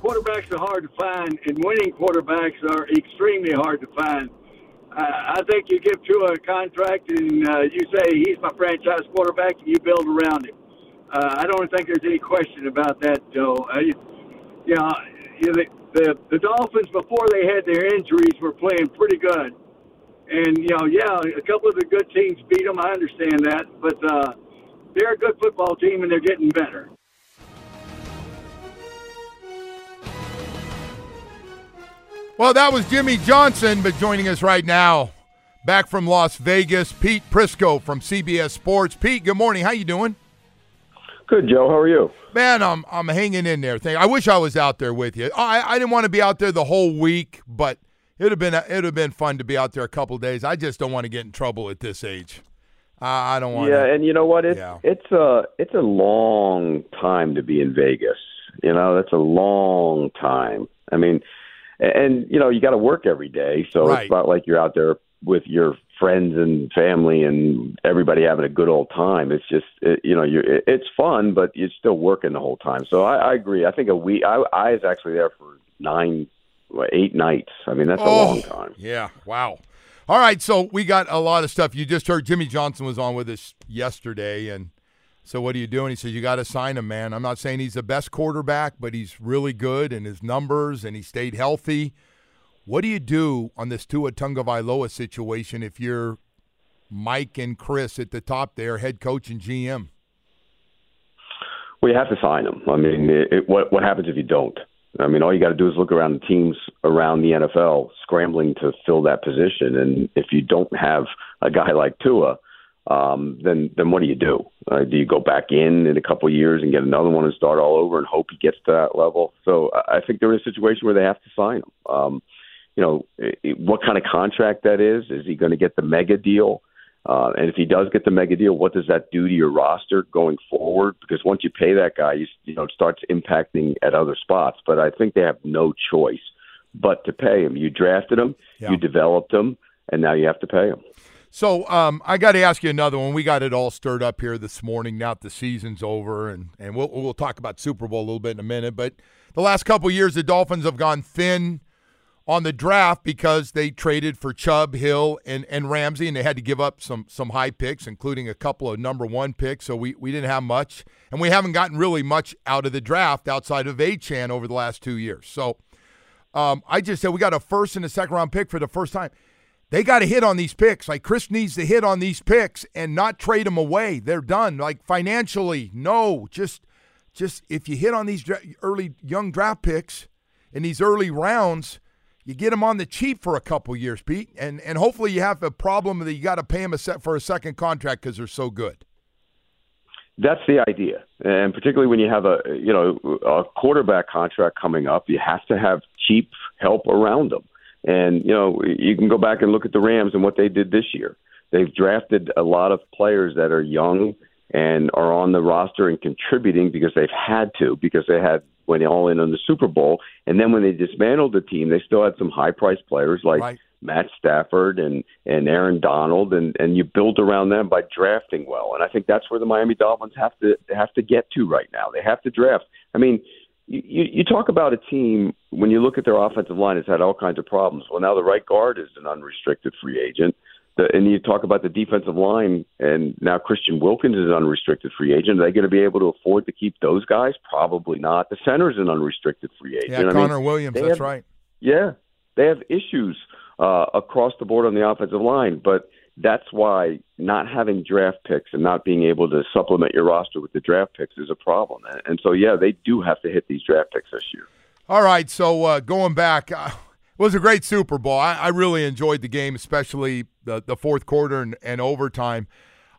Quarterbacks are hard to find, and winning quarterbacks are extremely hard to find. I think you give Tua a contract and you say he's my franchise quarterback, and you build around him. I don't think there's any question about that, Joe. The Dolphins, before they had their injuries, were playing pretty good. And, a couple of the good teams beat them. I understand that. But they're a good football team, and they're getting better. Well, that was Jimmy Johnson, but joining us right now, back from Las Vegas, Pete Prisco from CBS Sports. Pete, good morning. How you doing? Good, Joe. How are you? Man, I'm hanging in there. I wish I was out there with you. I didn't want to be out there the whole week, but it'd have been fun to be out there a couple of days. I just don't want to get in trouble at this age. I don't want to. Yeah, and you know what? It's a long time to be in Vegas. That's a long time. I mean. And, you got to work every day, so right. It's not like you're out there with your friends and family and everybody having a good old time. It's just, it's fun, but you're still working the whole time. So I agree. I think a week, I was actually there for 8 nights. I mean, that's a long time. Yeah, wow. All right, so we got a lot of stuff. You just heard Jimmy Johnson was on with us yesterday, and so what are you doing? He says, you got to sign him, man. I'm not saying he's the best quarterback, but he's really good in his numbers, and he stayed healthy. What do you do on this Tua Tagovailoa situation if you're Mike and Chris at the top there, head coach and GM? Well, you have to sign him. I mean, what happens if you don't? I mean, all you got to do is look around the teams around the NFL scrambling to fill that position, and if you don't have a guy like Tua, then what do you do? Do you go back in a couple of years and get another one and start all over and hope he gets to that level? So I think they're in a situation where they have to sign him. What kind of contract that is? Is he going to get the mega deal? And if he does get the mega deal, what does that do to your roster going forward? Because once you pay that guy, it starts impacting at other spots. But I think they have no choice but to pay him. You drafted him, You developed him, and now you have to pay him. So I got to ask you another one. We got it all stirred up here this morning. Now the season's over, and we'll talk about Super Bowl a little bit in a minute. But the last couple of years, the Dolphins have gone thin on the draft because they traded for Chubb, Hill, and Ramsey, and they had to give up some high picks, including a couple of number one picks. So we didn't have much, and we haven't gotten really much out of the draft outside of A-Chan over the last 2 years. So I just said we got a first and a second round pick for the first time. They got to hit on these picks. Like, Chris needs to hit on these picks and not trade them away. They're done. Like, financially, no. Just if you hit on these early young draft picks in these early rounds, you get them on the cheap for a couple years, Pete. And hopefully you have a problem that you got to pay them for a second contract because they're so good. That's the idea. And particularly when you have a quarterback contract coming up, you have to have cheap help around them. And, you can go back and look at the Rams and what they did this year. They've drafted a lot of players that are young and are on the roster and contributing because they've had to, because they had went all in on the Super Bowl. And then when they dismantled the team, they still had some high-priced players like Matt Stafford and Aaron Donald, and you build around them by drafting well. And I think that's where the Miami Dolphins have to get to right now. They have to draft. I mean, You talk about a team, when you look at their offensive line, it's had all kinds of problems. Well, now the right guard is an unrestricted free agent. And you talk about the defensive line, and now Christian Wilkins is an unrestricted free agent. Are they going to be able to afford to keep those guys? Probably not. The center's an unrestricted free agent. Yeah, Connor Williams, that's right. Yeah, they have issues across the board on the offensive line, but that's why not having draft picks and not being able to supplement your roster with the draft picks is a problem. And so, yeah, they do have to hit these draft picks this year. All right, so going back, it was a great Super Bowl. I really enjoyed the game, especially the fourth quarter and overtime.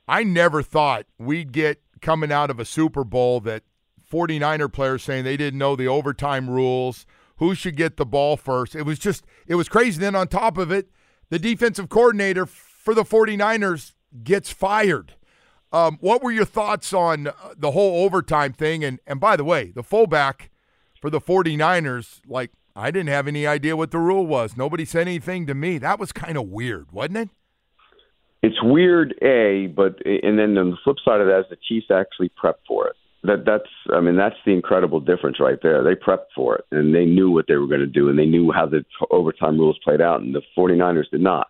I never thought we'd get coming out of a Super Bowl that 49er players saying they didn't know the overtime rules, who should get the ball first. It was crazy. Then on top of it, the defensive coordinator for the 49ers gets fired. What were your thoughts on the whole overtime thing? And by the way, the fullback for the 49ers, like, I didn't have any idea what the rule was. Nobody said anything to me. That was kind of weird, wasn't it? It's weird, and then on the flip side of that is the Chiefs actually prepped for it. That's the incredible difference right there. They prepped for it, and they knew what they were going to do, and they knew how the overtime rules played out, and the 49ers did not.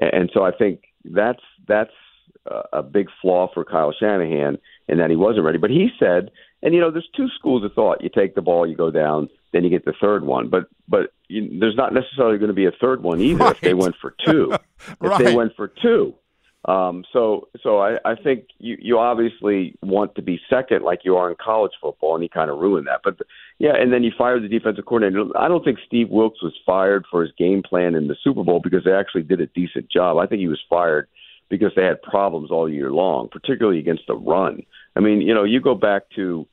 And so I think that's a big flaw for Kyle Shanahan in that he wasn't ready. But he said, and, you know, there's two schools of thought. You take the ball, you go down, then you get the third one. But there's not necessarily going to be a third one either if they went for two. If they went for two. So I think you obviously want to be second like you are in college football, and he kind of ruined that. But, yeah, and then you fired the defensive coordinator. I don't think Steve Wilkes was fired for his game plan in the Super Bowl because they actually did a decent job. I think he was fired because they had problems all year long, particularly against the run. I mean, you know, you go back to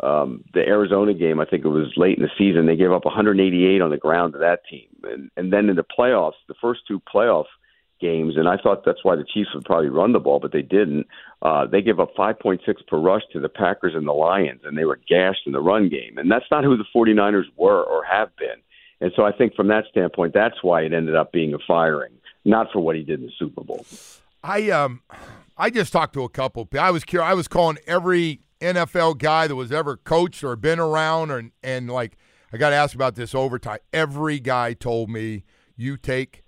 the Arizona game. I think it was late in the season. They gave up 188 on the ground to that team. And then in the playoffs, the first two playoff games, and I thought that's why the Chiefs would probably run the ball, but they didn't. They gave up 5.6 per rush to the Packers and the Lions, and they were gashed in the run game. And that's not who the 49ers were or have been. And so I think from that standpoint, that's why it ended up being a firing, not for what he did in the Super Bowl. I just talked to a couple. I was curious. I was calling every NFL guy that was ever coached or been around, and like, I got to ask about this overtime. Every guy told me, you take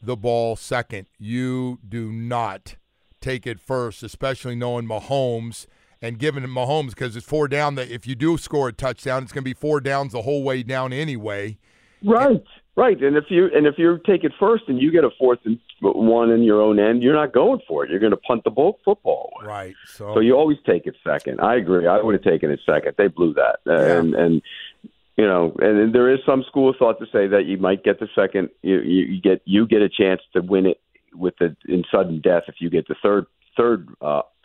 the ball second. You do not take it first, especially knowing Mahomes and giving him Mahomes, because it's four down. That if you do score a touchdown, it's going to be four downs the whole way down anyway. Right. And if you take it first and you get a fourth and one in your own end, you're not going for it. You're going to punt the football away. Right. So you always take it second. I agree. I would have taken it second. They blew that. Yeah. And you know, and there is some school of thought to say that you might get the second. You get a chance to win it with in sudden death if you get the third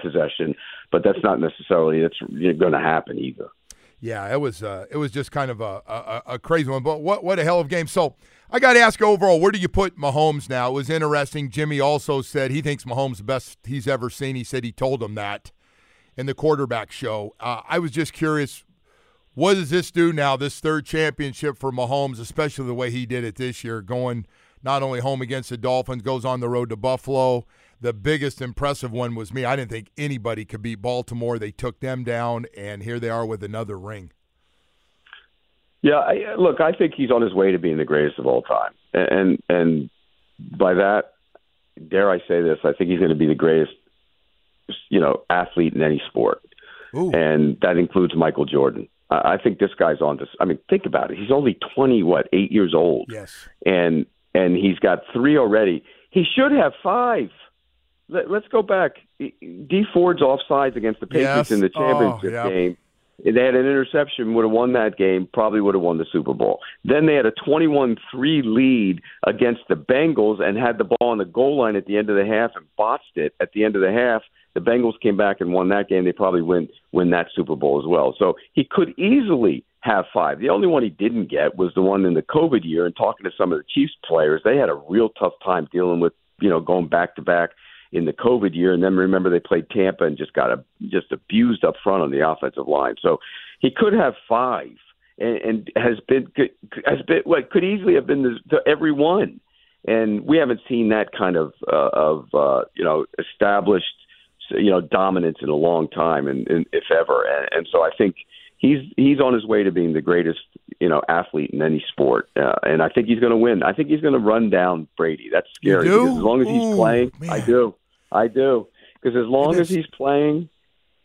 possession, but that's not necessarily that's going to happen either. Yeah, it was just kind of a crazy one, but what a hell of a game. So I got to ask overall, where do you put Mahomes now? It was interesting. Jimmy also said he thinks Mahomes the best he's ever seen. He said he told him that in the quarterback show. I was just curious, what does this do now, this third championship for Mahomes, especially the way he did it this year, going not only home against the Dolphins, goes on the road to Buffalo. The biggest impressive one was me. I didn't think anybody could beat Baltimore. They took them down, and here they are with another ring. Yeah, I think he's on his way to being the greatest of all time. And by that, dare I say this, I think he's going to be the greatest, athlete in any sport. Ooh. And that includes Michael Jordan. I think this guy's on this. I mean, think about it. He's only 8 years old. Yes. And he's got 3 already. He should have 5. Let's go back. D. Ford's offsides against the Patriots in the championship game. They had an interception, would have won that game, probably would have won the Super Bowl. Then they had a 21-3 lead against the Bengals and had the ball on the goal line at the end of the half and botched it at the end of the half. The Bengals came back and won that game. They probably win that Super Bowl as well. So he could easily have 5. The only one he didn't get was the one in the COVID year. And talking to some of the Chiefs players, they had a real tough time dealing with, going back-to-back in the COVID year, and then remember they played Tampa and just got just abused up front on the offensive line. So he could have 5, and could easily have been to every one. And we haven't seen that kind of established dominance in a long time, and if ever. And so I think he's on his way to being the greatest, you know, athlete in any sport. And I think he's going to win. I think he's going to run down Brady. That's scary. As long as he's playing, man. I do. Because as long as he's playing,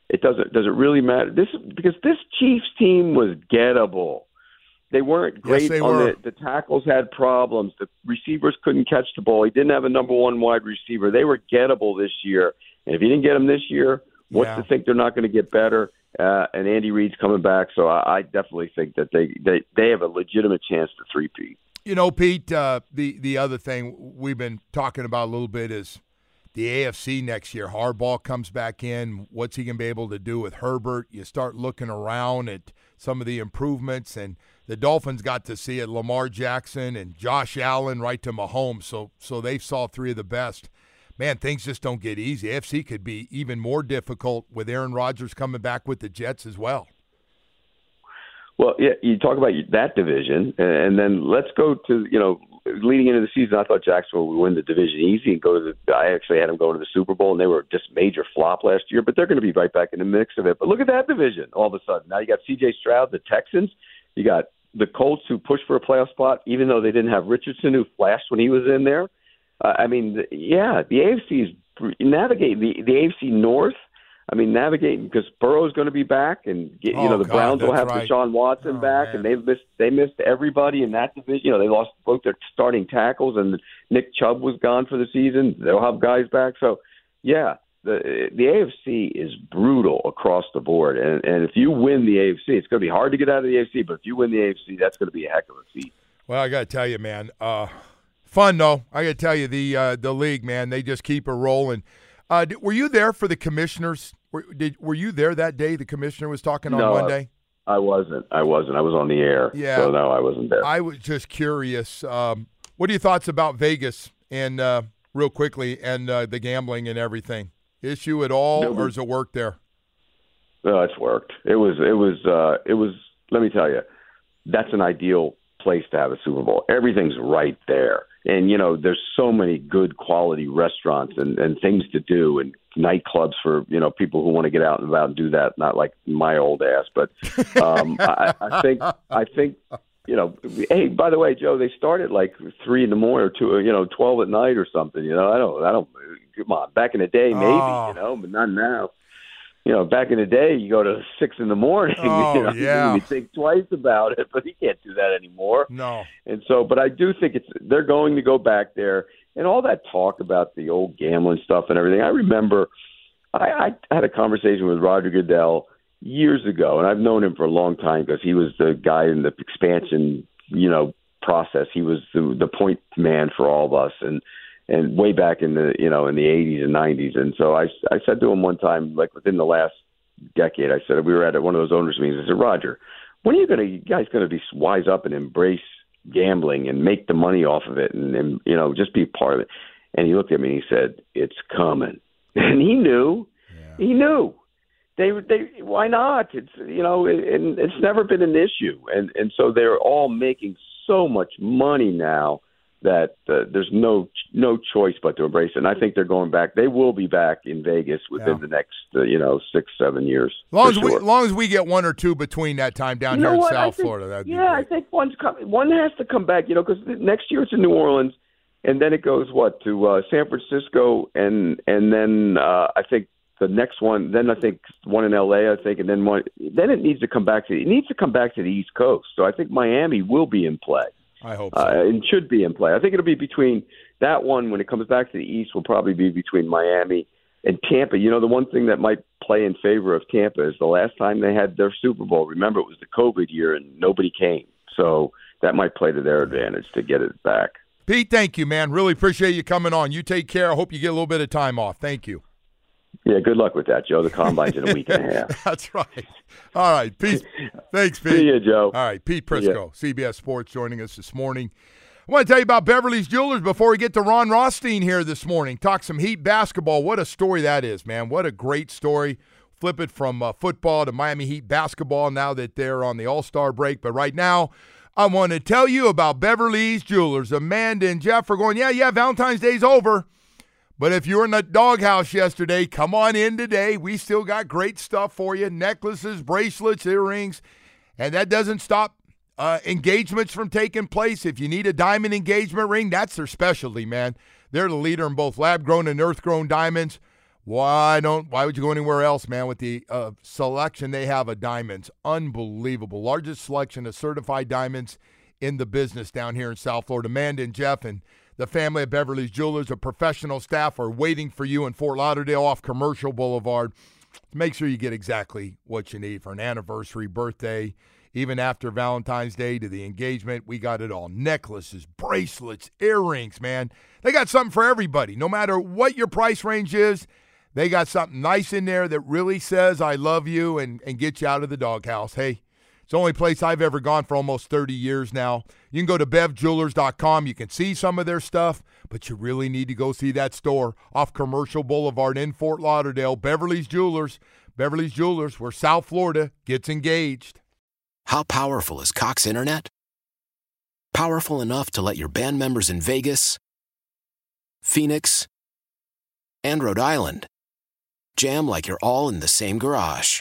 it doesn't really matter. Because this Chiefs team was gettable. They weren't great. Yes, they were. The tackles had problems. The receivers couldn't catch the ball. He didn't have a number one wide receiver. They were gettable this year. And if you didn't get them this year, what's to think they're not going to get better? And Andy Reid's coming back, so I definitely think that they have a legitimate chance to three-peat. You know, Pete, the other thing we've been talking about a little bit is the AFC next year. Harbaugh comes back in. What's he going to be able to do with Herbert? You start looking around at some of the improvements, and the Dolphins got to see it, Lamar Jackson and Josh Allen right to Mahomes, so they saw three of the best. Man, things just don't get easy. AFC could be even more difficult with Aaron Rodgers coming back with the Jets as well. Well, yeah, you talk about that division, and then let's go to, you know, leading into the season, I thought Jacksonville would win the division easy and go to the – I actually had them go to the Super Bowl, and they were just major flop last year, but they're going to be right back in the mix of it. But look at that division all of a sudden. Now you got C.J. Stroud, the Texans. You got the Colts, who pushed for a playoff spot, even though they didn't have Richardson, who flashed when he was in there. I mean, yeah, the AFC is navigating the AFC North. I mean, navigating because Burrow's going to be back, and the Browns will have Deshaun Watson back, man. And they missed everybody in that division. You know, they lost both their starting tackles, and Nick Chubb was gone for the season. They'll have guys back, so yeah, the AFC is brutal across the board. And if you win the AFC, it's going to be hard to get out of the AFC. But if you win the AFC, that's going to be a heck of a feat. Well, I got to tell you, man. Fun, though. I got to tell you, the league, man, they just keep it rolling. Were you there for the commissioners? Were you there that day the commissioner was talking on Monday? I wasn't. I was on the air. Yeah. So, no, I wasn't there. I was just curious. What are your thoughts about Vegas and real quickly and the gambling and everything? Issue at all, or does it work there? No, it's worked. It was, let me tell you, that's an ideal place to have a Super Bowl. Everything's right there. And, you know, there's so many good quality restaurants and things to do and nightclubs for, you know, people who want to get out and about and do that, not like my old ass. But I think, you know, hey, by the way, Joe, they start at like 3 in the morning or 2, you know, 12 at night or something. You know, I don't, come on, back in the day, maybe, you know, but not now. You know, back in the day, you go to 6 in the morning. Oh, you know, yeah. You think twice about it, but you can't do that anymore. No. And so, but I do think they're going to go back there. And all that talk about the old gambling stuff and everything, I remember I had a conversation with Roger Goodell years ago, and I've known him for a long time because he was the guy in the expansion, you know, process. He was the point man for all of us. And way back in the, you know, in the 80s and 90s. And so I said to him one time, like within the last decade, I said, we were at one of those owners meetings. I said, Roger, when are you guys going to be wise up and embrace gambling and make the money off of it and, you know, just be part of it? And he looked at me and he said, it's coming. And he knew. Yeah. He knew. They why not? It's, you know, and it's never been an issue. And so they're all making so much money now that there's no choice but to embrace it. And I think they're going back. They will be back in Vegas within the next, 6-7 years. As long as we get one or two between that time down here in South Florida. Yeah, I think one has to come back, you know, because next year it's in New Orleans, and then it goes, to San Francisco, and then I think the next one, then I think one in L.A., and then one. Then it needs to come back to the East Coast. So I think Miami will be in play. I hope so. And should be in play. I think it'll be between that one when it comes back to the East will probably be between Miami and Tampa. You know, the one thing that might play in favor of Tampa is the last time they had their Super Bowl. Remember, it was the COVID year and nobody came. So that might play to their advantage to get it back. Pete, thank you, man. Really appreciate you coming on. You take care. I hope you get a little bit of time off. Thank you. Yeah, good luck with that, Joe. The combine's in a week and a half. That's right. All right, Pete. Thanks, Pete. See you, Joe. All right, Pete Prisco, CBS Sports, joining us this morning. I want to tell you about Beverly's Jewelers before we get to Ron Rothstein here this morning. Talk some Heat basketball. What a story that is, man. What a great story. Flip it from football to Miami Heat basketball now that they're on the All-Star break. But right now, I want to tell you about Beverly's Jewelers. Amanda and Jeff are going, Valentine's Day's over. But if you were in the doghouse yesterday, come on in today. We still got great stuff for you. Necklaces, bracelets, earrings. And that doesn't stop engagements from taking place. If you need a diamond engagement ring, that's their specialty, man. They're the leader in both lab-grown and earth-grown diamonds. Why would you go anywhere else, man, with the selection they have of diamonds? Unbelievable. Largest selection of certified diamonds in the business down here in South Florida. Amanda and Jeff and the family at Beverly's Jewelers, a professional staff, are waiting for you in Fort Lauderdale off Commercial Boulevard. Make sure you get exactly what you need for an anniversary, birthday, even after Valentine's Day to the engagement. We got it all. Necklaces, bracelets, earrings, man. They got something for everybody. No matter what your price range is, they got something nice in there that really says I love you and get you out of the doghouse. Hey, it's the only place I've ever gone for almost 30 years now. You can go to bevjewelers.com. You can see some of their stuff, but you really need to go see that store off Commercial Boulevard in Fort Lauderdale. Beverly's Jewelers. Beverly's Jewelers, where South Florida gets engaged. How powerful is Cox Internet? Powerful enough to let your band members in Vegas, Phoenix, and Rhode Island jam like you're all in the same garage.